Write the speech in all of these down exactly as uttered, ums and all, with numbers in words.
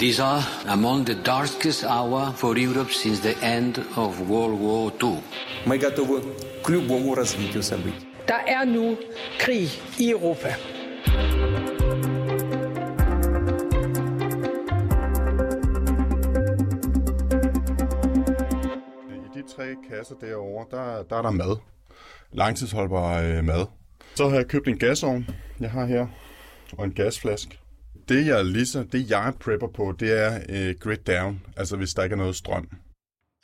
These are among the darkest hours for Europe since the end of World War Two. Мы готовы к любому развитию событий. Der er nu krig i Europa. I de tre kasser derovre, der, der er der mad. Langtidsholdbar øh, mad. Så har jeg købt en gasovn, jeg har her, og en gasflaske. Det jeg lige det jeg prepper på, det er øh, grid down, altså hvis der ikke er noget strøm.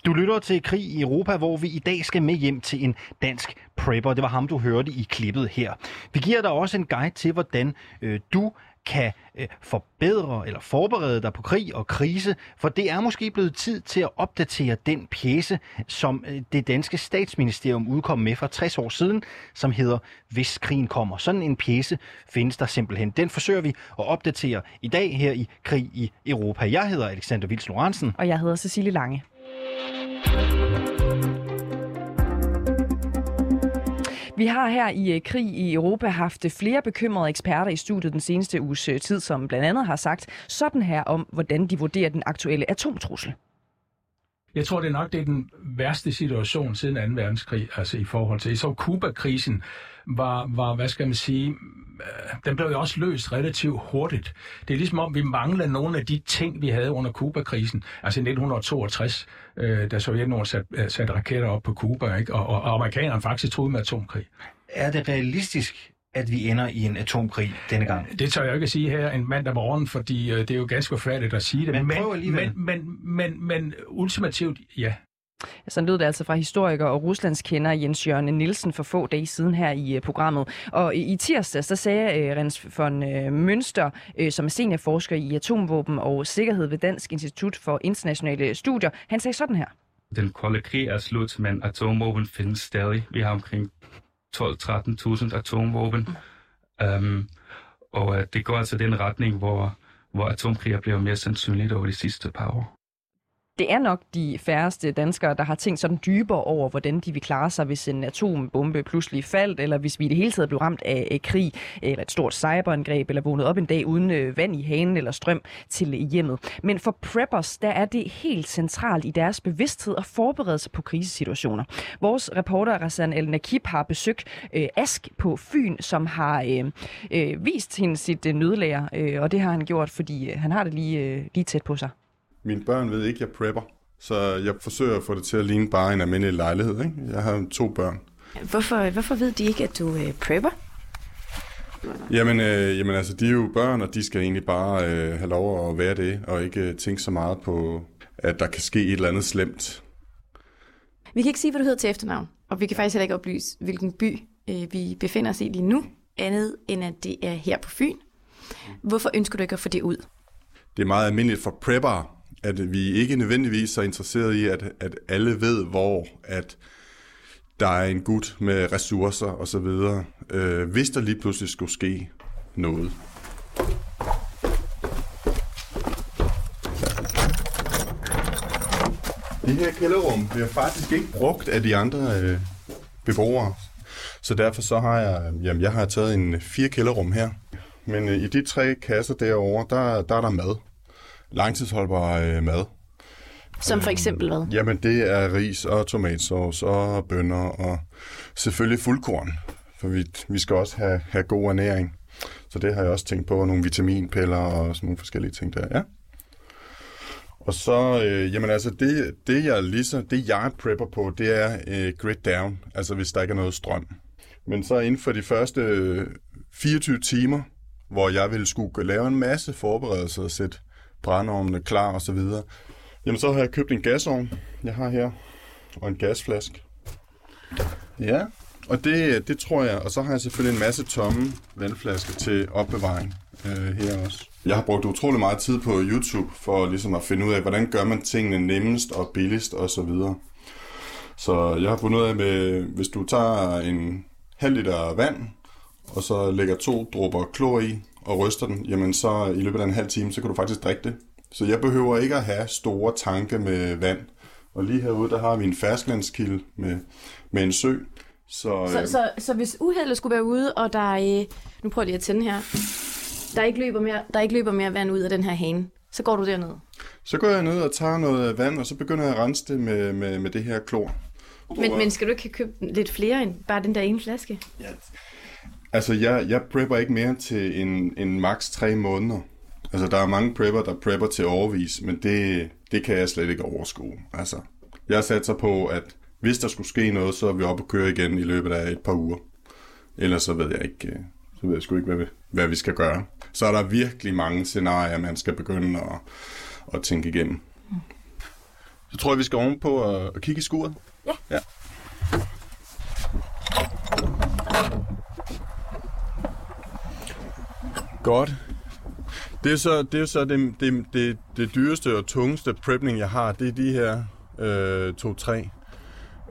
Du lytter til Krig i Europa, hvor vi i dag skal med hjem til en dansk prepper. Det var ham, du hørte i klippet her. Vi giver dig også en guide til, hvordan øh, du kan øh, forbedre eller forberede dig på krig og krise, for det er måske blevet tid til at opdatere den pjece, som øh, det danske statsministerium udkom med for tres år siden, som hedder Hvis krigen kommer. Sådan en pjece findes der simpelthen. Den forsøger vi at opdatere i dag her i Krig i Europa. Jeg hedder Alexander Wils Lorenzen. Og jeg hedder Cecilie Lange. Vi har her i Krig i Europa haft flere bekymrede eksperter i studiet den seneste uges tid, som blandt andet har sagt sådan her om, hvordan de vurderer den aktuelle atomtrussel. Jeg tror, det er nok det er den værste situation siden anden verdenskrig, altså i forhold til. Så Cuba-krisen var, var, hvad skal man sige, den blev jo også løst relativt hurtigt. Det er ligesom om, vi mangler nogle af de ting, vi havde under Cuba-krisen. Altså i nitten toogtres, øh, da Sovjetunionen satte sat raketter op på Cuba, ikke? Og, og amerikanerne faktisk troede med atomkrig. Er det realistisk, at vi ender i en atomkrig denne gang? Det tør jeg ikke at sige her en mandag morgen, fordi det er jo ganske forfærdeligt at sige det. Men prøv alligevel. Men, men, men, men, men ultimativt, ja. Sådan lød det altså fra historiker og ruslandskender Jens Jørgen Nielsen for få dage siden her i programmet. Og i tirsdag så sagde Rens von Münster, som er seniorforsker i atomvåben og sikkerhed ved Dansk Institut for Internationale Studier, han sagde sådan her. Den kolde krig er slut, men atomvåben findes stadig. Vi har omkring tolv til tretten tusind atomvåben, mm. um, og det går altså den retning, hvor, hvor atomkriger bliver mere sandsynligt over de sidste par år. Det er nok de færreste danskere, der har tænkt sådan dybere over, hvordan de vil klare sig, hvis en atombombe pludselig faldt, eller hvis vi i det hele taget blev ramt af krig, eller et stort cyberangreb, eller vågnede op en dag uden vand i hanen eller strøm til hjemmet. Men for preppers, der er det helt centralt i deres bevidsthed at forberede sig på krisesituationer. Vores reporter Rassan el-Nakib har besøgt øh, Ask på Fyn, som har øh, øh, vist hende sit øh, nødlager, øh, og det har han gjort, fordi han har det lige, øh, lige tæt på sig. Mine børn ved ikke, jeg prepper, så jeg forsøger at få det til at ligne bare en almindelig lejlighed, ikke? Jeg har to børn. Hvorfor, hvorfor ved de ikke, at du øh, prepper? Jamen, øh, jamen, altså, de er jo børn, og de skal egentlig bare øh, have lov at være det, og ikke øh, tænke så meget på, at der kan ske et eller andet slemt. Vi kan ikke sige, hvad du hedder til efternavn, og vi kan faktisk heller ikke oplyse, hvilken by øh, vi befinder os i lige nu, andet end at det er her på Fyn. Hvorfor ønsker du ikke at få det ud? Det er meget almindeligt for preppere, at vi ikke nødvendigvis er interesseret i, at, at alle ved, hvor at der er en gut med ressourcer osv., øh, hvis der lige pludselig skulle ske noget. De her kælderrum bliver faktisk ikke brugt af de andre øh, beboere, så derfor så har jeg, jamen, jeg har taget en fire kælderrum her. Men øh, i de tre kasser derovre, der, der er der mad. Langtidsholdbar øh, mad. Som for eksempel hvad? Jamen, det er ris og tomatsauce og bønner og selvfølgelig fuldkorn. For vi, vi skal også have, have god ernæring. Så det har jeg også tænkt på. Nogle vitaminpiller og sådan nogle forskellige ting der, ja. Og så, øh, jamen altså, det, det, jeg lige, det jeg prepper på, det er øh, grid down. Altså, hvis der ikke er noget strøm. Men så inden for de første øh, fireogtyve timer, hvor jeg ville skulle lave en masse forberedelser og sætte brændeovnene klar og så videre. Jamen så har jeg købt en gasovn, jeg har her, og en gasflaske. Ja, og det, det tror jeg. Og så har jeg selvfølgelig en masse tomme vandflasker til opbevaring øh, her også. Jeg har brugt utrolig meget tid på YouTube for ligesom at finde ud af, hvordan gør man tingene nemmest og billigst og så videre. Så jeg har fundet ud af, at hvis du tager en halv liter vand, og så lægger to dråber klor i og ryster den, jamen så i løbet af en halv time, så kan du faktisk drikke det. Så jeg behøver ikke at have store tanke med vand. Og lige herude, der har vi en fersklandskilde med, med en sø. Så, så, øh... så, så hvis uheldet skulle være ude, og der er, nu prøver jeg lige at tænde her, der ikke løber mere, der ikke løber mere vand ud af den her hane, så går du derned? Så går jeg ned og tager noget vand, og så begynder jeg at rense det med, med, med det her klor. Men, men skal du ikke købe lidt flere end bare den der ene flaske? Ja. Altså, jeg, jeg prepper ikke mere til en, en maks tre måneder. Altså, der er mange prepper, der prepper til overvis, men det, det kan jeg slet ikke overskue. Altså, jeg satser på, at hvis der skulle ske noget, så er vi oppe og køre igen i løbet af et par uger. Ellers så ved jeg ikke, så ved jeg sgu ikke, hvad vi, hvad vi skal gøre. Så er der virkelig mange scenarier, man skal begynde at, at tænke igennem. Så tror jeg, vi skal ovenpå og kigge i skuret. Ja. ja. Godt. Det er så det, er så det, det, det, det dyreste og tungeste prepning, jeg har. Det er de her to til tre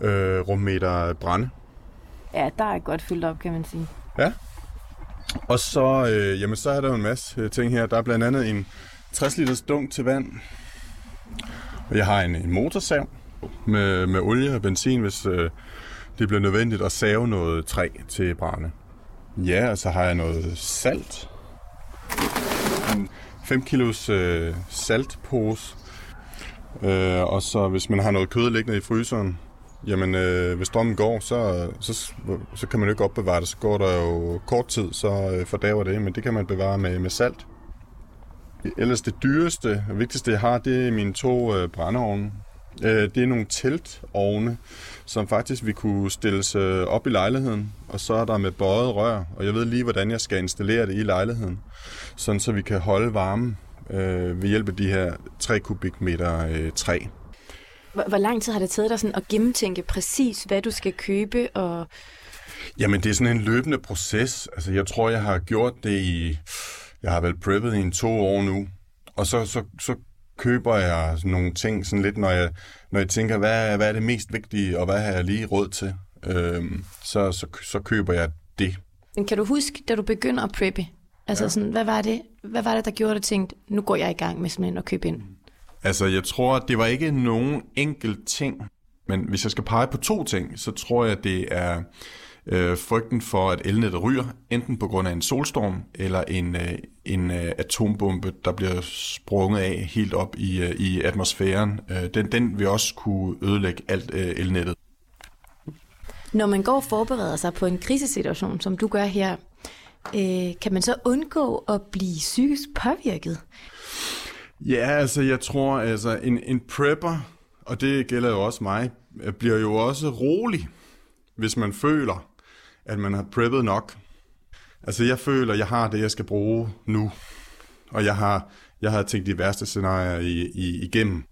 øh, øh, rummeter brænde. Ja, der er godt fyldt op, kan man sige. Ja. Og så, øh, jamen, så er der jo en masse ting her. Der er blandt andet en tres liters dunk til vand. Og jeg har en, en motorsav med, med olie og benzin, hvis øh, det bliver nødvendigt at save noget træ til brænde. Ja, og så har jeg noget salt. fem kilos øh, saltpose. Øh, og så hvis man har noget kød liggende i fryseren, jamen øh, hvis strømmen går, så, så, så kan man jo ikke opbevare det. Så går der jo kort tid, så øh, fordaver det, men det kan man bevare med, med salt. Ellers det dyreste og vigtigste, jeg har, det er mine to øh, brændeovne. Øh, det er nogle teltovne, som faktisk vi kunne stilles øh, op i lejligheden, og så er der med bøjet rør, og jeg ved lige, hvordan jeg skal installere det i lejligheden, sådan så vi kan holde varmen øh, ved hjælp af de her tre kubikmeter øh, træ. Hvor, hvor lang tid har det taget dig sådan at gennemtænke præcis, hvad du skal købe? Og... Jamen, det er sådan en løbende proces. Altså, jeg tror, jeg har gjort det i... Jeg har vel preppet i en to år nu, og så, så, så køber jeg nogle ting sådan lidt, når jeg, når jeg tænker, hvad, hvad er det mest vigtige, og hvad har jeg lige råd til? Øhm, så, så, så køber jeg det. Men kan du huske, da du begynder at preppe? Altså ja. sådan, hvad var det, hvad var det, der gjorde det tænkt, nu går jeg i gang med simpelthen at købe ind? Altså, jeg tror, det var ikke nogen enkelt ting, men hvis jeg skal pege på to ting, så tror jeg, det er øh, frygten for, at elnettet ryger, enten på grund af en solstorm eller en, øh, en øh, atombombe, der bliver sprunget af helt op i, øh, i atmosfæren. Øh, den, den vil også kunne ødelægge alt øh, elnettet. Når man går og forbereder sig på en krisesituation, som du gør her, øh, kan man så undgå at blive psykisk påvirket? Ja, altså jeg tror, altså en, en prepper, og det gælder jo også mig, bliver jo også rolig, hvis man føler, at man har preppet nok. Altså jeg føler, jeg har det, jeg skal bruge nu, og jeg har, jeg har tænkt de værste scenarier i, i, igennem.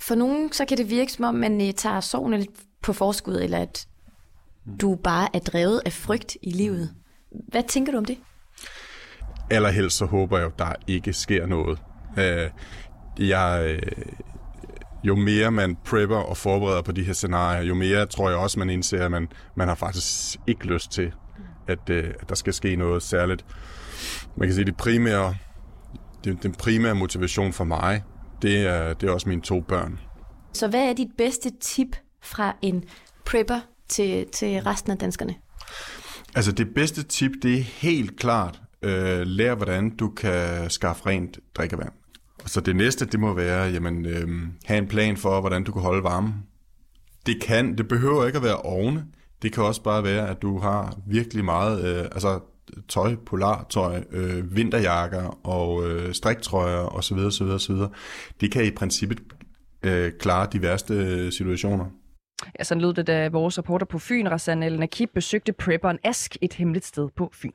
For nogen, så kan det virke, som om man tager sorgen lidt på forskud, eller at du bare er drevet af frygt i livet. Hvad tænker du om det? Allerhelst så håber jeg, at der ikke sker noget. Øh, jeg, jo mere man prepper og forbereder på de her scenarier, jo mere tror jeg også, man indser, at man, man har faktisk ikke lyst til, at, at der skal ske noget særligt. Man kan sige, det primære, det, den primære motivation for mig, det er, det er også mine to børn. Så hvad er dit bedste tip fra en prepper til, til resten af danskerne? Altså det bedste tip, det er helt klart, øh, lær hvordan du kan skaffe rent drikkevand. Så det næste, det må være, jamen, øh, have en plan for, hvordan du kan holde varmen. Det kan, det behøver ikke at være ovne. Det kan også bare være, at du har virkelig meget, øh, altså tøj, polartøj, øh, vinterjakker og øh, striktrøjer og så videre, så videre, så videre. Det kan i princippet øh, klare de værste situationer. Ja, sådan lød det, da vores reporter på Fyn, Rassan el-Nakib, besøgte prepperen Ask, et hemmeligt sted på Fyn.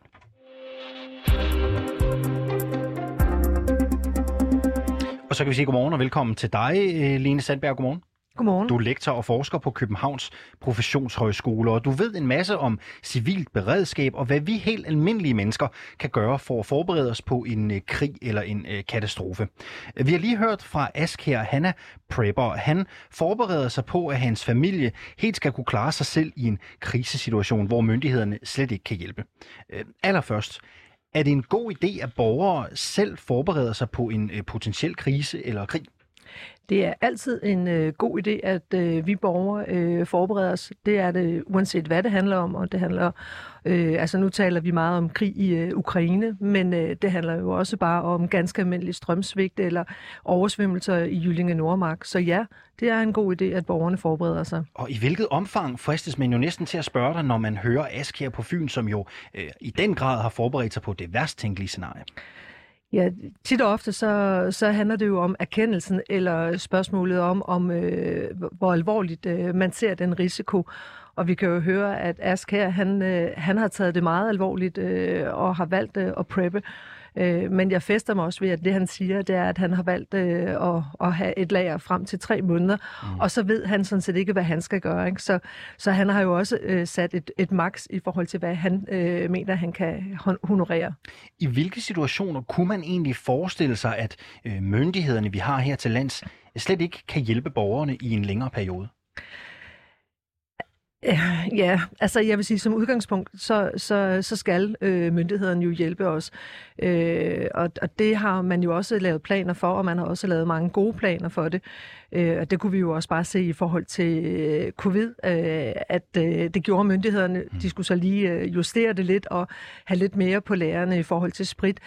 Og så kan vi sige godmorgen og velkommen til dig, Lene Sandberg. Godmorgen. Godmorgen. Du er lektor og forsker på Københavns Professionshøjskole, og du ved en masse om civilt beredskab og hvad vi helt almindelige mennesker kan gøre for at forberede os på en krig eller en katastrofe. Vi har lige hørt fra Ask her, han er prepper. Han forbereder sig på, at hans familie helt skal kunne klare sig selv i en krisesituation, hvor myndighederne slet ikke kan hjælpe. Allerførst, er det en god idé, at borgere selv forbereder sig på en potentiel krise eller krig? Det er altid en øh, god idé, at øh, vi borgere øh, forbereder os. Det er det, uanset hvad det handler om, og det handler øh, altså nu taler vi meget om krig i øh, Ukraine, men øh, det handler jo også bare om ganske almindelige strømsvigt eller oversvømmelser i Jyllinge Nordmark. Så ja, det er en god idé, at borgerne forbereder sig. Og i hvilket omfang fristes man jo næsten til at spørge dig, når man hører Ask her på Fyn, som jo øh, i den grad har forberedt sig på det værst tænkelige scenarie? Ja, tit og ofte så, så handler det jo om erkendelsen eller spørgsmålet om, om øh, hvor alvorligt øh, man ser den risiko. Og vi kan jo høre, at Ask her, han, øh, han har taget det meget alvorligt øh, og har valgt øh, at preppe. Øh, men jeg fester mig også ved, at det han siger, det er, at han har valgt øh, at, at have et lager frem til tre måneder. Mm. Og så ved han sådan set ikke, hvad han skal gøre. Ikke? Så, så han har jo også øh, sat et, et maks i forhold til, hvad han øh, mener, han kan honorere. I hvilke situationer kunne man egentlig forestille sig, at øh, myndighederne, vi har her til lands, slet ikke kan hjælpe borgerne i en længere periode? Ja, altså jeg vil sige, som udgangspunkt, så, så, så skal øh, myndighederne jo hjælpe os. Øh, og, og det har man jo også lavet planer for, og man har også lavet mange gode planer for det. Øh, og det kunne vi jo også bare se i forhold til øh, covid, øh, at øh, det gjorde myndighederne. De skulle så lige øh, justere det lidt og have lidt mere på lærerne i forhold til sprit.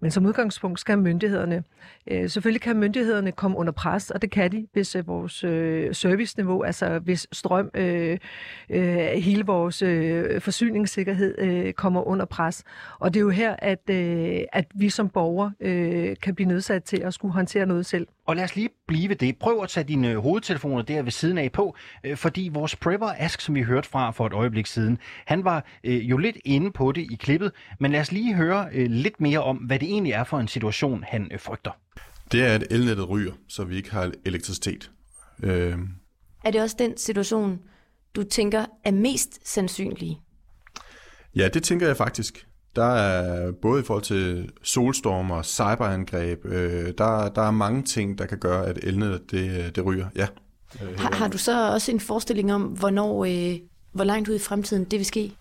Men som udgangspunkt skal myndighederne. Øh, selvfølgelig kan myndighederne komme under pres, og det kan de, hvis øh, vores øh, serviceniveau, altså hvis strøm... Øh, Øh, hele vores øh, forsyningssikkerhed øh, kommer under pres. Og det er jo her, at, øh, at vi som borgere øh, kan blive nødsat til at skulle håndtere noget selv. Og lad os lige blive ved det. Prøv at tage dine hovedtelefoner der ved siden af på, øh, fordi vores prepper Ask, som vi hørte fra for et øjeblik siden, han var øh, jo lidt inde på det i klippet, men lad os lige høre øh, lidt mere om, hvad det egentlig er for en situation, han øh, frygter. Det er, at elnettet ryger, så vi ikke har elektricitet. Øh... Er det også den situation, du tænker er mest sandsynlige? Ja, det tænker jeg faktisk. Der er både i forhold til solstormer, cyberangreb, øh, der, der er mange ting, der kan gøre, at elnettet det, det ryger. Ja. Har, har du så også en forestilling om, hvornår, øh, hvor langt ud i fremtiden det vil ske?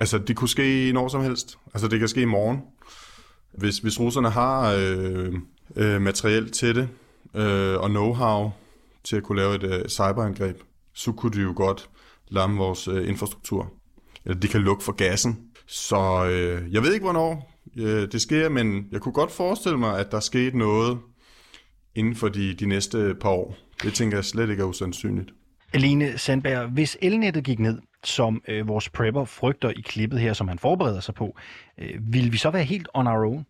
Altså, det kunne ske når som helst. Altså, det kan ske i morgen. Hvis, hvis russerne har øh, øh, materiel til det, øh, og know-how til at kunne lave et øh, cyberangreb, så kunne de jo godt lamme vores øh, infrastruktur. Eller de kan lukke for gassen. Så øh, jeg ved ikke, hvornår øh, det sker, men jeg kunne godt forestille mig, at der skete noget inden for de, de næste par år. Det tænker jeg slet ikke er usandsynligt. Lene Sandberg, hvis elnettet gik ned, som øh, vores prepper frygter i klippet her, som han forbereder sig på, øh, ville vi så være helt on our own?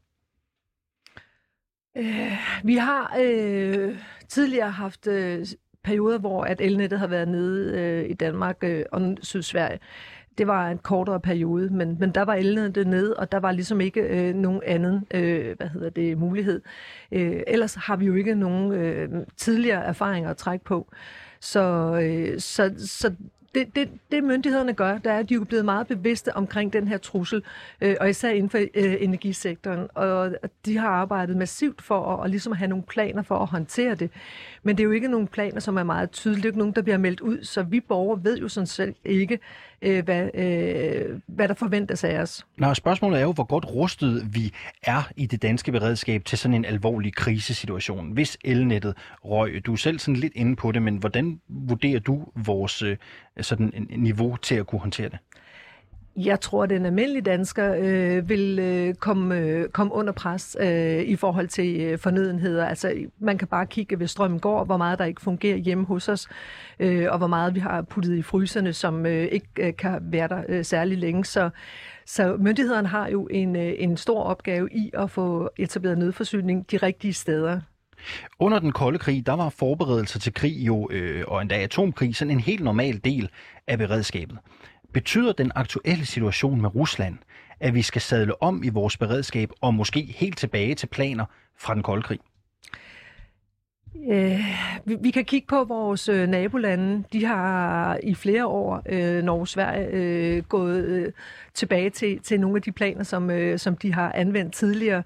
Øh, vi har øh, tidligere haft... Øh, perioder, hvor at elnettet har været nede øh, i Danmark øh, og Sydsverige. Det var en kortere periode, men, men der var elnettet nede, og der var ligesom ikke øh, nogen anden øh, hvad hedder det, mulighed. Øh, ellers har vi jo ikke nogen øh, tidligere erfaringer at trække på. Så, øh, så, så det, det, det myndighederne gør, der er, at de er blevet meget bevidste omkring den her trussel, øh, og især inden for øh, energisektoren. Og de har arbejdet massivt for at, at ligesom have nogle planer for at håndtere det. Men det er jo ikke nogle planer, som er meget tydelige. Det er ikke nogen, der bliver meldt ud, så vi borgere ved jo sådan selv ikke, øh, hvad, øh, hvad der forventes af os. Nå, spørgsmålet er jo, hvor godt rustet vi er i det danske beredskab til sådan en alvorlig krisesituation. Hvis elnettet røg, du er selv sådan lidt inde på det, men hvordan vurderer du vores øh, sådan en niveau til at kunne håndtere det? Jeg tror, at den almindelige dansker øh, vil øh, komme, øh, komme under pres øh, i forhold til øh, fornødenheder. Altså, man kan bare kigge, hvis strømmen går, hvor meget der ikke fungerer hjemme hos os, øh, og hvor meget vi har puttet i fryserne, som øh, ikke øh, kan være der øh, særlig længe. Så, så myndighederne har jo en, øh, en stor opgave i at få etableret nødforsyning de rigtige steder. Under den kolde krig, der var forberedelser til krig jo, øh, og endda atomkrig, sådan en helt normal del af beredskabet. Betyder den aktuelle situation med Rusland, at vi skal sadle om i vores beredskab og måske helt tilbage til planer fra den kolde krig? Øh, vi, vi kan kigge på vores øh, nabolande. De har i flere år, øh, Norge og Sverige, øh, gået øh, tilbage til, til nogle af de planer, som, øh, som de har anvendt tidligere.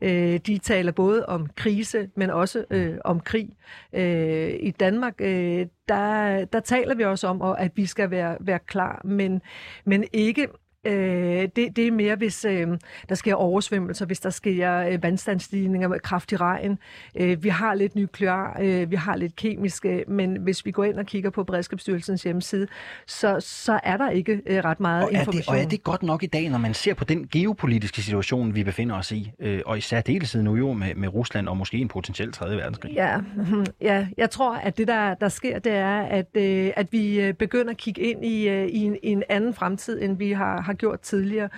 Øh, de taler både om krise, men også øh, om krig. Øh, I Danmark, øh, der, der taler vi også om, at vi skal være, være klar, men, men ikke... Øh, det, det er mere, hvis øh, der sker oversvømmelser, hvis der sker øh, vandstandsstigninger med kraftig regn. Øh, vi har lidt nuklear, øh, vi har lidt kemisk, øh, men hvis vi går ind og kigger på Beredskabsstyrelsens hjemmeside, så, så er der ikke øh, ret meget og information. Det, og er det godt nok i dag, når man ser på den geopolitiske situation, vi befinder os i, øh, og i særdeleshed nu jo med, med Rusland og måske en potentiel tredje verdenskrig? Ja, ja, jeg tror, at det der, der sker, det er, at, øh, at vi begynder at kigge ind i, øh, i, en, i en anden fremtid, end vi har, har gjort tidligere.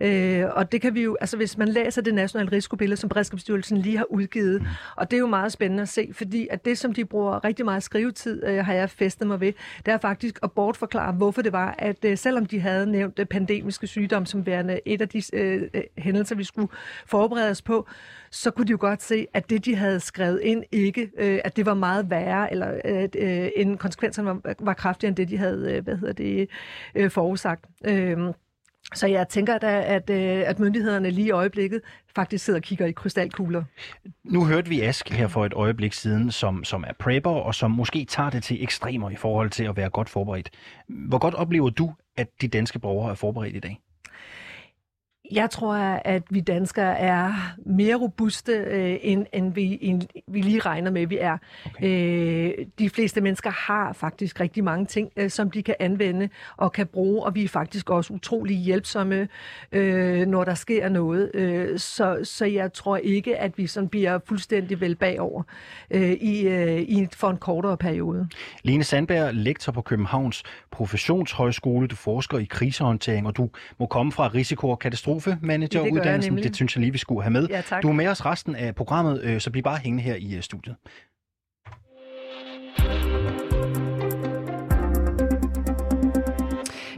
Øh, og det kan vi jo, altså hvis man læser det nationale risikobillede, som Beredskabsstyrelsen lige har udgivet, mm. og det er jo meget spændende at se, fordi at det, som de bruger rigtig meget skrivetid, øh, har jeg fæstet mig ved, det er faktisk at bortforklare, hvorfor det var, at øh, selvom de havde nævnt øh, pandemiske sygdomme som værende et af de øh, hændelser, vi skulle forberede os på, så kunne de jo godt se, at det, de havde skrevet ind, ikke, øh, at det var meget værre, eller at øh, en konsekvenserne var, var kraftigere end det, de havde, øh, hvad hedder det, øh, forudsagt. Øh, Så jeg tænker da, at, at myndighederne lige i øjeblikket faktisk sidder og kigger i krystalkugler. Nu hørte vi Ask her for et øjeblik siden, som, som er prepper, og som måske tager det til ekstremer i forhold til at være godt forberedt. Hvor godt oplever du, at de danske borgere er forberedt i dag? Jeg tror, at vi danskere er mere robuste, øh, end, end, vi, end vi lige regner med, vi er. Okay. Øh, de fleste mennesker har faktisk rigtig mange ting, øh, som de kan anvende og kan bruge, og vi er faktisk også utrolig hjælpsomme, øh, når der sker noget. Øh, så, så jeg tror ikke, at vi sådan bliver fuldstændig vel bagover øh, i, øh, i, for en kortere periode. Lene Sandberg, lektor på Københavns Professionshøjskole. Du forsker i krisehåndtering, og du må komme fra risiko- og katastrofe. Manageruddannelsen, det, det synes jeg lige, vi skulle have med. Ja, du er med os resten af programmet, så bliv bare hængende her i studiet.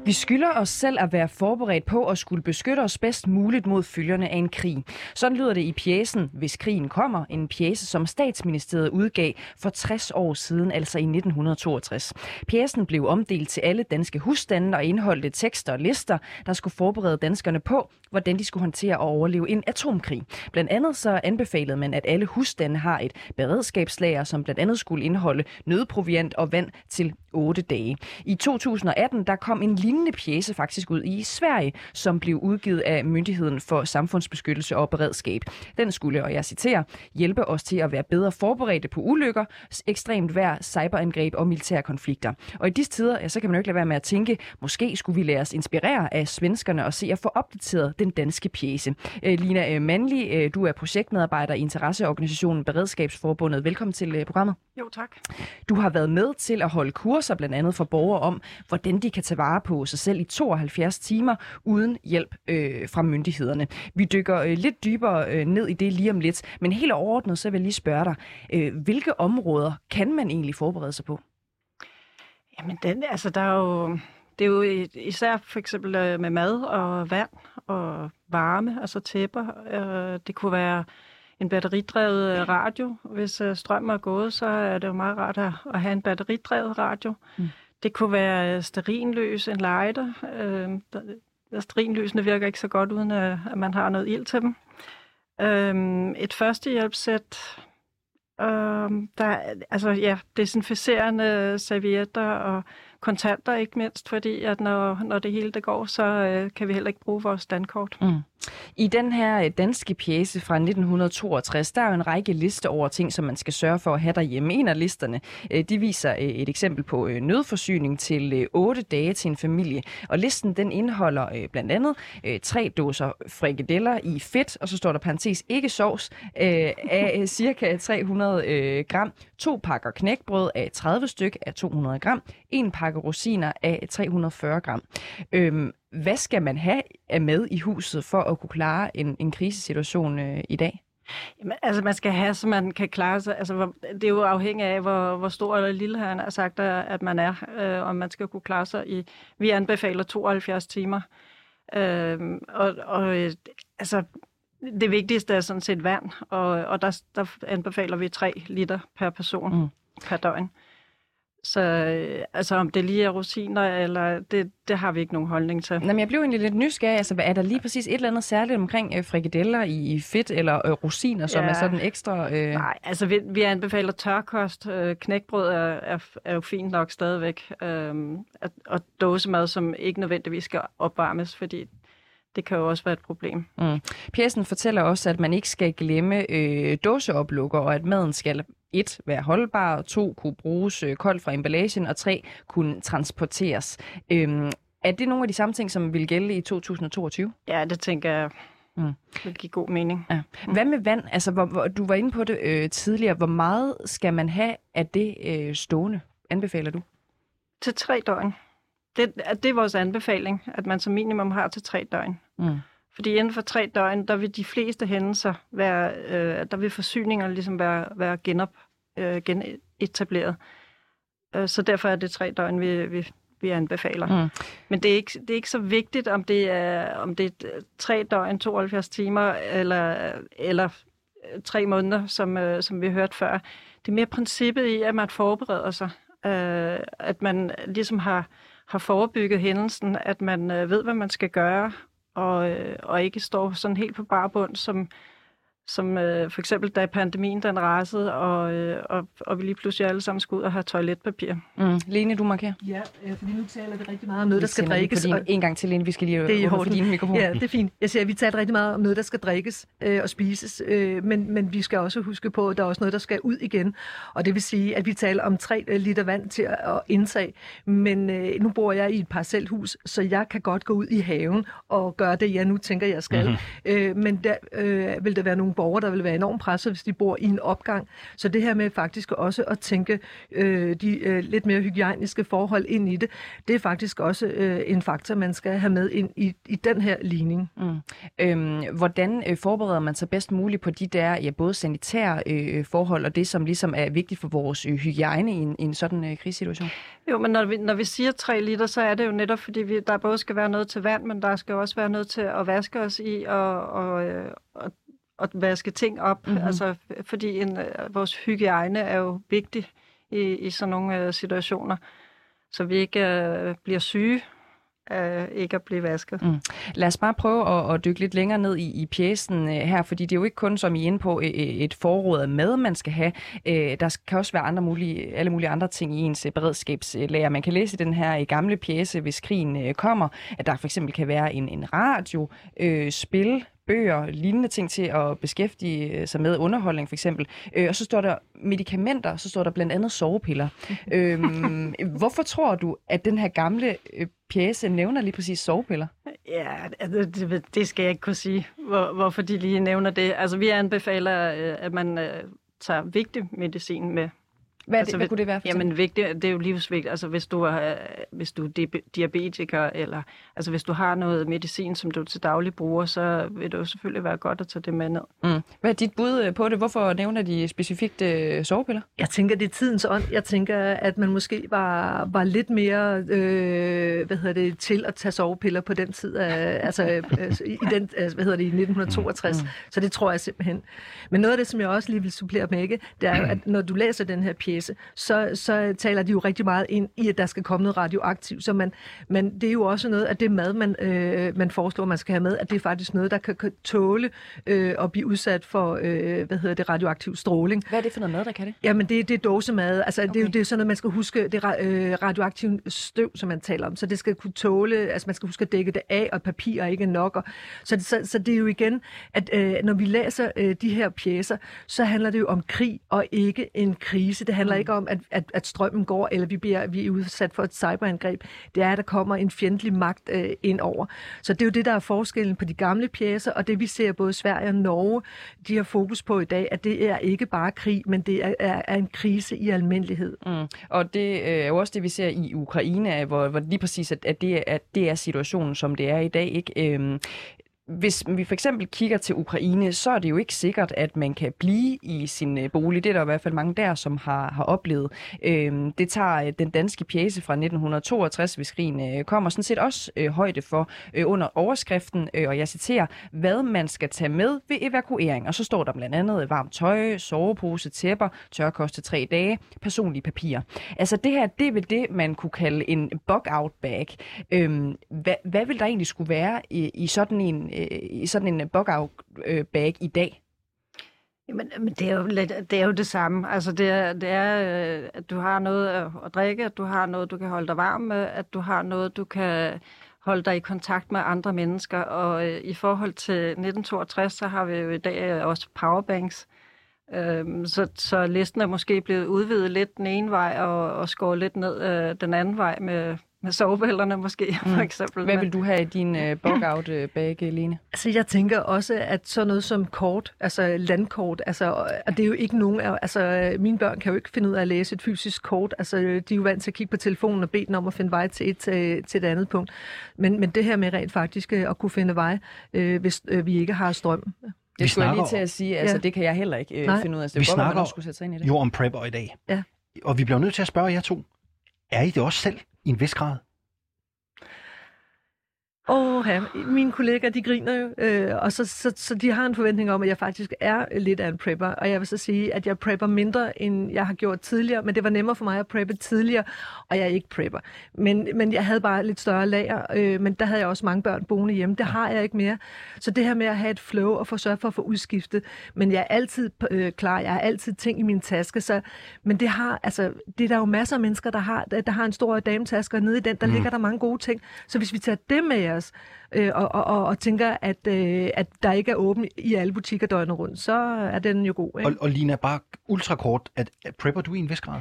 Vi skylder os selv at være forberedt på at skulle beskytte os bedst muligt mod følgerne af en krig. Sådan lyder det i pjecen Hvis krigen kommer, en pjece, som Statsministeriet udgav for tres år siden, altså i nitten toogtres. Pjecen blev omdelt til alle danske husstande og indeholdte tekster og lister, der skulle forberede danskerne på, hvordan de skulle håndtere og overleve en atomkrig. Blandt andet så anbefalede man, at alle husstande har et beredskabslager, som blandt andet skulle indeholde nødproviant og vand til otte dage. I to tusind og atten der kom en lignende pjece faktisk ud i Sverige, som blev udgivet af Myndigheden for Samfundsbeskyttelse og Beredskab. Den skulle, og jeg citerer, hjælpe os til at være bedre forberedte på ulykker, ekstremt vejr, cyberangreb og militære konflikter. Og i disse tider, ja, så kan man jo ikke lade være med at tænke, måske skulle vi lade os inspirere af svenskerne og se at få opdateret den danske pjece. Øh, Lina Manley, øh, du er projektmedarbejder i interesseorganisationen Beredskabsforbundet. Velkommen til øh, programmet. Jo, tak. Du har været med til at holde kurser blandt andet for borgere om, hvordan de kan tage vare på sig selv i tooghalvfjerds timer uden hjælp øh, fra myndighederne. Vi dykker øh, lidt dybere øh, ned i det lige om lidt, men helt overordnet så vil jeg lige spørge dig, øh, hvilke områder kan man egentlig forberede sig på? Jamen, den, altså, der er jo, det er jo især for eksempel med mad og vand og varme, altså tæpper. Det kunne være en batteridrevet radio. Hvis strømmen er gået, så er det jo meget rart at have en batteridrevet radio. Mm. Det kunne være stearinlys, en lighter. Stearinlysene virker ikke så godt, uden at man har noget ild til dem. Et førstehjælpssæt. Der, altså, ja, desinficerende servietter og kontanter, ikke mindst, fordi at når, når det hele det går, så øh, kan vi heller ikke bruge vores dankort. Mm. I den her danske pjece fra nitten toogtres, der er jo en række lister over ting, som man skal sørge for at have derhjemme. En af listerne, øh, de viser øh, et eksempel på øh, nødforsyning til øh, otte dage til en familie. Og listen, den indeholder øh, blandt andet øh, tre dåser frikadeller i fedt, og så står der parentes ikke sovs, øh, af cirka tre hundrede gram, to pakker knækbrød af tredive styk af to hundrede gram, en pakke rosiner af tre hundrede og fyrre gram. Øhm, hvad skal man have med i huset for at kunne klare en, en krisesituation øh, i dag? Jamen, altså man skal have, så man kan klare sig. Altså, det er jo afhængigt af, hvor, hvor stor eller lille han har sagt, at man er, øh, om man skal kunne klare sig i. Vi anbefaler tooghalvfjerds timer. Øh, og og øh, altså, det vigtigste er sådan set vand, og, og der, der anbefaler vi tre liter per person mm. per døgn. Så øh, altså, om det lige er rosiner, eller det, det har vi ikke nogen holdning til. Jamen, jeg blev egentlig lidt nysgerrig. Altså, er der lige præcis et eller andet særligt omkring øh, frikadeller i fedt eller øh, rosiner, som ja. er sådan ekstra... Øh... Nej, altså vi, vi anbefaler tørkost. Øh, knækbrød er, er, er jo fint nok stadigvæk. Øh, og dåsemad, som ikke nødvendigvis skal opvarmes, fordi... Det kan jo også være et problem. Mm. Pjecen fortæller også, at man ikke skal glemme øh, dåseoplukker, og at maden skal et være holdbar, to kunne bruges øh, koldt fra emballagen, og tre kunne transporteres. Øhm, er det nogle af de samme ting, som vil gælde i to tusind og toogtyve? Ja, det tænker jeg. Mm. Det giver god mening. Ja. Hvad med vand? Altså, hvor, hvor, du var inde på det øh, tidligere. Hvor meget skal man have af det øh, stående? Anbefaler du? Til tre døgn. Det, det er vores anbefaling, at man som minimum har til tre døgn. Mm. Fordi inden for tre døgn, der vil de fleste hændelser være, øh, der vil forsyninger ligesom være, være genop, øh, genetableret. Så derfor er det tre døgn, vi, vi, vi anbefaler. Mm. Men det er, ikke, det er ikke så vigtigt, om det er, om det er tre døgn, tooghalvfjerds timer eller, eller tre måneder, som, øh, som vi hørte før. Det er mere princippet i, at man forbereder sig. Øh, at man ligesom har... har forebygget hændelsen, at man øh, ved, hvad man skal gøre, og, øh, og ikke står sådan helt på bar bund, som, som øh, for eksempel da pandemien den rasede, og, øh, og, og vi lige pludselig alle sammen skulle ud og have toiletpapir. Mm. Lene, du markerer. Ja, øh, fordi nu taler vi rigtig meget om noget, vi der skal drikkes. Din, og... En gang til, Lene, vi skal lige det for din mikrofon. Ja, det er fint. Jeg siger, vi taler rigtig meget om noget, der skal drikkes øh, og spises, øh, men, men vi skal også huske på, at der er også noget, der skal ud igen. Og det vil sige, at vi taler om tre liter vand til at indtage, men øh, nu bor jeg i et parcelhus, så jeg kan godt gå ud i haven og gøre det, jeg nu tænker, jeg skal. Mm-hmm. Øh, men der øh, vil der være nogle borgere, der vil være enormt presset, hvis de bor i en opgang. Så det her med faktisk også at tænke øh, de øh, lidt mere hygiejniske forhold ind i det, det er faktisk også øh, en faktor, man skal have med ind i, i den her ligning. Mm. Øhm, hvordan forbereder man sig bedst muligt på de der ja, både sanitære øh, forhold og det, som ligesom er vigtigt for vores øh, hygiejne i en, i en sådan øh, krisesituation? Jo, men når vi, når vi siger tre liter, så er det jo netop, fordi vi, der både skal være noget til vand, men der skal også være noget til at vaske os i og, og, øh, og og vaske ting op, mm-hmm. altså, fordi en, vores hygiejne er jo vigtig i, i sådan nogle uh, situationer, så vi ikke uh, bliver syge af ikke at blive vasket. Mm. Lad os bare prøve at, at dykke lidt længere ned i, i pjecen uh, her, fordi det er jo ikke kun, som I er inde på, et, et forråd med, man skal have. Uh, der kan også være andre mulige, alle mulige andre ting i ens uh, beredskabslæger. Man kan læse den her uh, gamle pjece, Hvis krigen uh, kommer, at der for eksempel kan være en, en radio, uh, spil, bøger, lignende ting til at beskæftige sig med, underholdning for eksempel. Øh, og så står der medikamenter, så står der blandt andet sovepiller. øhm, hvorfor tror du, at den her gamle pjece nævner lige præcis sovepiller? Ja, det, det skal jeg ikke kunne sige, hvor, hvorfor de lige nævner det. Altså, vi anbefaler, at man tager vigtig medicin med. Hvad, altså, det, hvad kunne det være for? Jamen, vigtigt, det er jo livsvigtigt. Altså, hvis du er, hvis du er diabetiker, eller altså, hvis du har noget medicin, som du til daglig bruger, så vil det jo selvfølgelig være godt at tage det med ned. Mm. Hvad er dit bud på det? Hvorfor nævner de specifikt øh, sovepiller? Jeg tænker, det er tidens ånd. Jeg tænker, at man måske var, var lidt mere øh, hvad hedder det, til at tage sovepiller på den tid, af, altså øh, i den, hvad hedder det, i nitten toogtres. Mm. Så det tror jeg simpelthen. Men noget af det, som jeg også lige vil supplere med, ikke, det er jo, at når du læser den her pjece, Så, så taler de jo rigtig meget ind i, at der skal komme noget radioaktivt. Så man, man, det er jo også noget af det mad, man, øh, man foreslår, man skal have med, at det er faktisk noget, der kan, kan tåle øh, at blive udsat for øh, hvad hedder det, radioaktiv stråling. Hvad er det for noget mad, der kan det? Jamen, det, det er dåsemad. Altså, okay. det, er, det er sådan noget, man skal huske. Det er øh, radioaktivt støv, som man taler om. Så det skal kunne tåle, altså man skal huske at dække det af, og papir er ikke nok. Og, så, så, så det er jo igen, at øh, når vi læser øh, de her pjecer, så handler det jo om krig og ikke en krise. Det handler Det handler ikke om, at, at, at strømmen går, eller vi, bliver, vi er udsat for et cyberangreb. Det er, at der kommer en fjendtlig magt øh, ind over. Så det er jo det, der er forskellen på de gamle pjecer, og det vi ser både Sverige og Norge, de har fokus på i dag, at det er ikke bare krig, men det er, er, er en krise i almindelighed. Mm. Og det er jo også det, vi ser i Ukraine, hvor, hvor lige præcis, at, at, det, at det er situationen, som det er i dag, ikke? Øhm, Hvis vi for eksempel kigger til Ukraine, så er det jo ikke sikkert, at man kan blive i sin bolig. Det er der i hvert fald mange der, som har, har oplevet. Øhm, det tager den danske pjece fra nitten toogtres, Hvis krigen kommer, sådan set også øh, højde for øh, under overskriften, øh, og jeg citerer, hvad man skal tage med ved evakuering. Og så står der blandt andet varmt tøj, sovepose, tæpper, tørkost til tre dage, personlige papirer. Altså det her, det vil det, man kunne kalde en bug-out bag. Øhm, hvad, hvad vil der egentlig skulle være i, i sådan en i sådan en bug-out bag i dag? Jamen, det er jo lidt, det er jo det samme. Altså det er, det er, at du har noget at drikke, at du har noget, du kan holde dig varm med, at du har noget, du kan holde dig i kontakt med andre mennesker. Og i forhold til nitten toogtres, så har vi jo i dag også powerbanks. Så, så listen er måske blevet udvidet lidt den ene vej og, og skåret lidt ned den anden vej med med sovebælterne måske, for eksempel. Hvad vil du have i din uh, bug-out-bag, Lene? Altså, jeg tænker også, at sådan noget som kort, altså landkort, altså, og det er jo ikke nogen af, altså, mine børn kan jo ikke finde ud af at læse et fysisk kort, altså, de er jo vant til at kigge på telefonen og bede dem om at finde vej til et, til et andet punkt. Men, men det her med rent faktisk at kunne finde vej, øh, hvis øh, vi ikke har strøm. Det skulle jeg lige til at sige, altså, ja. Det kan jeg heller ikke øh, finde ud af. Så det var godt, at man skulle sætte sig ind i det. Jo, om prepper i dag. Ja. Og vi bliver nødt til at spørge jer to, er I det også selv? I en vis grad? Åh, ja. Mine kolleger, de griner jo, øh, og så, så, så de har en forventning om, at jeg faktisk er lidt af en prepper, og jeg vil så sige, at jeg prepper mindre, end jeg har gjort tidligere, men det var nemmere for mig at preppe tidligere, og jeg er ikke prepper. Men, men jeg havde bare lidt større lager, øh, men der havde jeg også mange børn boende hjemme, det har jeg ikke mere. Så det her med at have et flow og få sørge for at få udskiftet, men jeg er altid øh, klar, jeg har altid ting i min taske, så, men det har, altså, det er der jo masser af mennesker, der har, der har en stor dametaske, og nede i den, der mm. ligger der mange gode ting, så hvis vi tager det med Øh, og, og, og tænker, at, øh, at der ikke er åben i alle butikker døgnet rundt, så er den jo god. Ikke? Og, og Lina, bare ultrakort, at, at prepper du i en vis grad?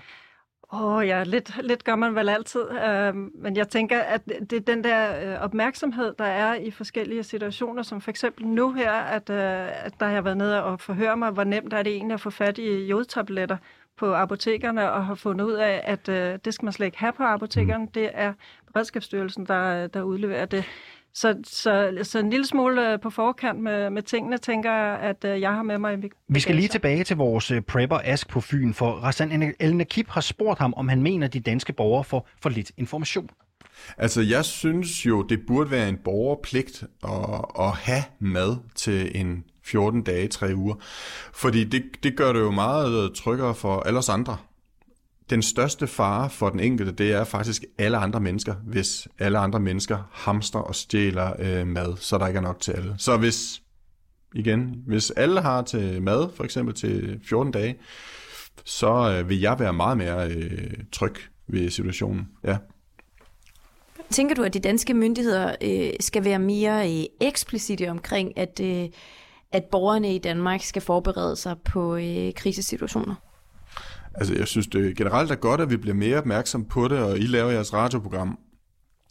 Åh oh, ja, lidt, lidt gør man vel altid, øh, men jeg tænker, at det er den der øh, opmærksomhed, der er i forskellige situationer, som for eksempel nu her, at, øh, at der har jeg været nede og forhøre mig, hvor nemt er det egentlig at få fat i jodtabletter på apotekerne, og har fundet ud af, at øh, det skal man slet ikke have på apotekerne. Det er Beredskabsstyrelsen, der, der udleverer det. Så, så, så en lille smule på forkant med, med tingene, tænker jeg, at øh, jeg har med mig. Vi skal lige tilbage til vores prepper Ask på Fyn, for Rassan el-Nakib har spurgt ham, om han mener, de danske borgere får for lidt information. Altså, jeg synes jo, det burde være en borgerpligt at, at have mad til en fjorten dage, tre uger. Fordi det, det gør det jo meget tryggere for alle os andre. Den største fare for den enkelte, det er faktisk alle andre mennesker, hvis alle andre mennesker hamster og stjæler øh, mad, så der ikke er nok til alle. Så hvis, igen, hvis alle har til mad, for eksempel til fjorten dage, så øh, vil jeg være meget mere øh, tryg ved situationen, ja. Tænker du, at de danske myndigheder øh, skal være mere øh, eksplicite omkring, at, øh, at borgerne i Danmark skal forberede sig på øh, krisesituationer? Altså, jeg synes det generelt er godt, at vi bliver mere opmærksom på det, og I laver jeres radioprogram.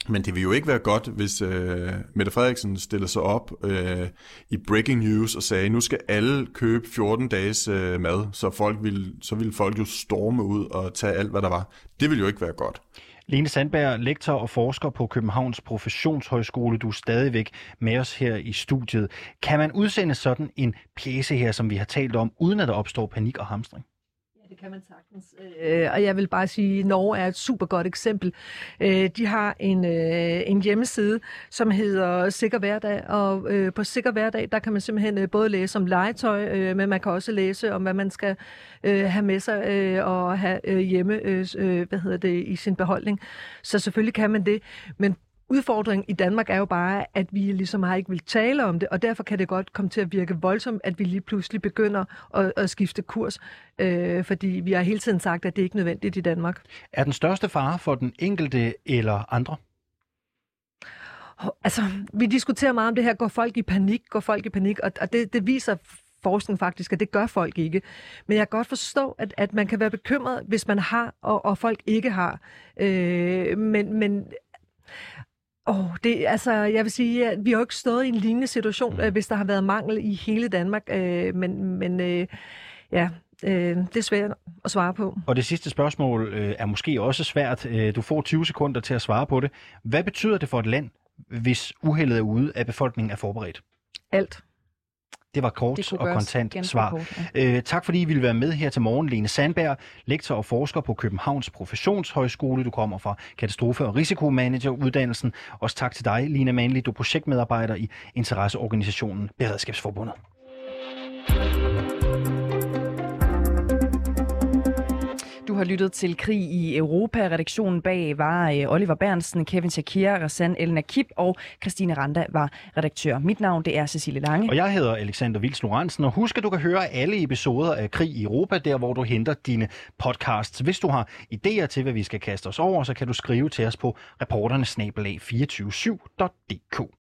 Men det vil jo ikke være godt, hvis øh, Mette Frederiksen stiller sig op øh, i breaking news og sagde, nu skal alle købe fjorten dages øh, mad, så folk ville, så ville folk jo storme ud og tage alt, hvad der var. Det ville jo ikke være godt. Lene Sandberg, lektor og forsker på Københavns Professionshøjskole. Du er stadigvæk med os her i studiet. Kan man udsende sådan en pjece her, som vi har talt om, uden at der opstår panik og hamstring? Det kan man sagtens. Øh, og jeg vil bare sige, at Norge er et super godt eksempel. Øh, de har en, øh, en hjemmeside, som hedder Sikker Hverdag, og øh, på Sikker Hverdag, der kan man simpelthen øh, både læse om legetøj, øh, men man kan også læse om, hvad man skal øh, have med sig øh, og have øh, hjemme øh, hvad hedder det, i sin beholdning. Så selvfølgelig kan man det, men udfordringen i Danmark er jo bare, at vi ligesom har ikke vil tale om det, og derfor kan det godt komme til at virke voldsomt, at vi lige pludselig begynder at, at skifte kurs, øh, fordi vi har hele tiden sagt, at det ikke er nødvendigt i Danmark. Er den største fare for den enkelte eller andre? Altså, vi diskuterer meget om det her. Går folk i panik? Går folk i panik? Og, og det, det viser forskning faktisk, at det gør folk ikke. Men jeg kan godt forstå, at, at man kan være bekymret, hvis man har, og, og folk ikke har. Øh, men... men Åh, oh, det altså, jeg vil sige, at vi har jo ikke stået i en lignende situation, øh, hvis der har været mangel i hele Danmark, øh, men, men øh, ja, øh, det er svært at svare på. Og det sidste spørgsmål øh, er måske også svært. Du får tyve sekunder til at svare på det. Hvad betyder det for et land, hvis uheldet er ude, at befolkningen er forberedt? Alt. Det var kort og kontant svar. Øh, tak fordi I ville være med her til morgen, Lene Sandberg, lektor og forsker på Københavns Professionshøjskole. Du kommer fra katastrofe- og risikomanageruddannelsen. Også tak til dig, Lina Manley, du er projektmedarbejder i interesseorganisationen Beredskabsforbundet. Du har lyttet til Krig i Europa. Redaktionen bag var Oliver Bernsen, Kevin Shakir, Rassan el-Nakib og Christine Randa var redaktør. Mit navn det er Cecilie Lange. Og jeg hedder Alexander Wils Lorenzen. Og husk, at du kan høre alle episoder af Krig i Europa, der hvor du henter dine podcasts. Hvis du har idéer til, hvad vi skal kaste os over, så kan du skrive til os på reporterne snabel-a to fire syv punktum d k.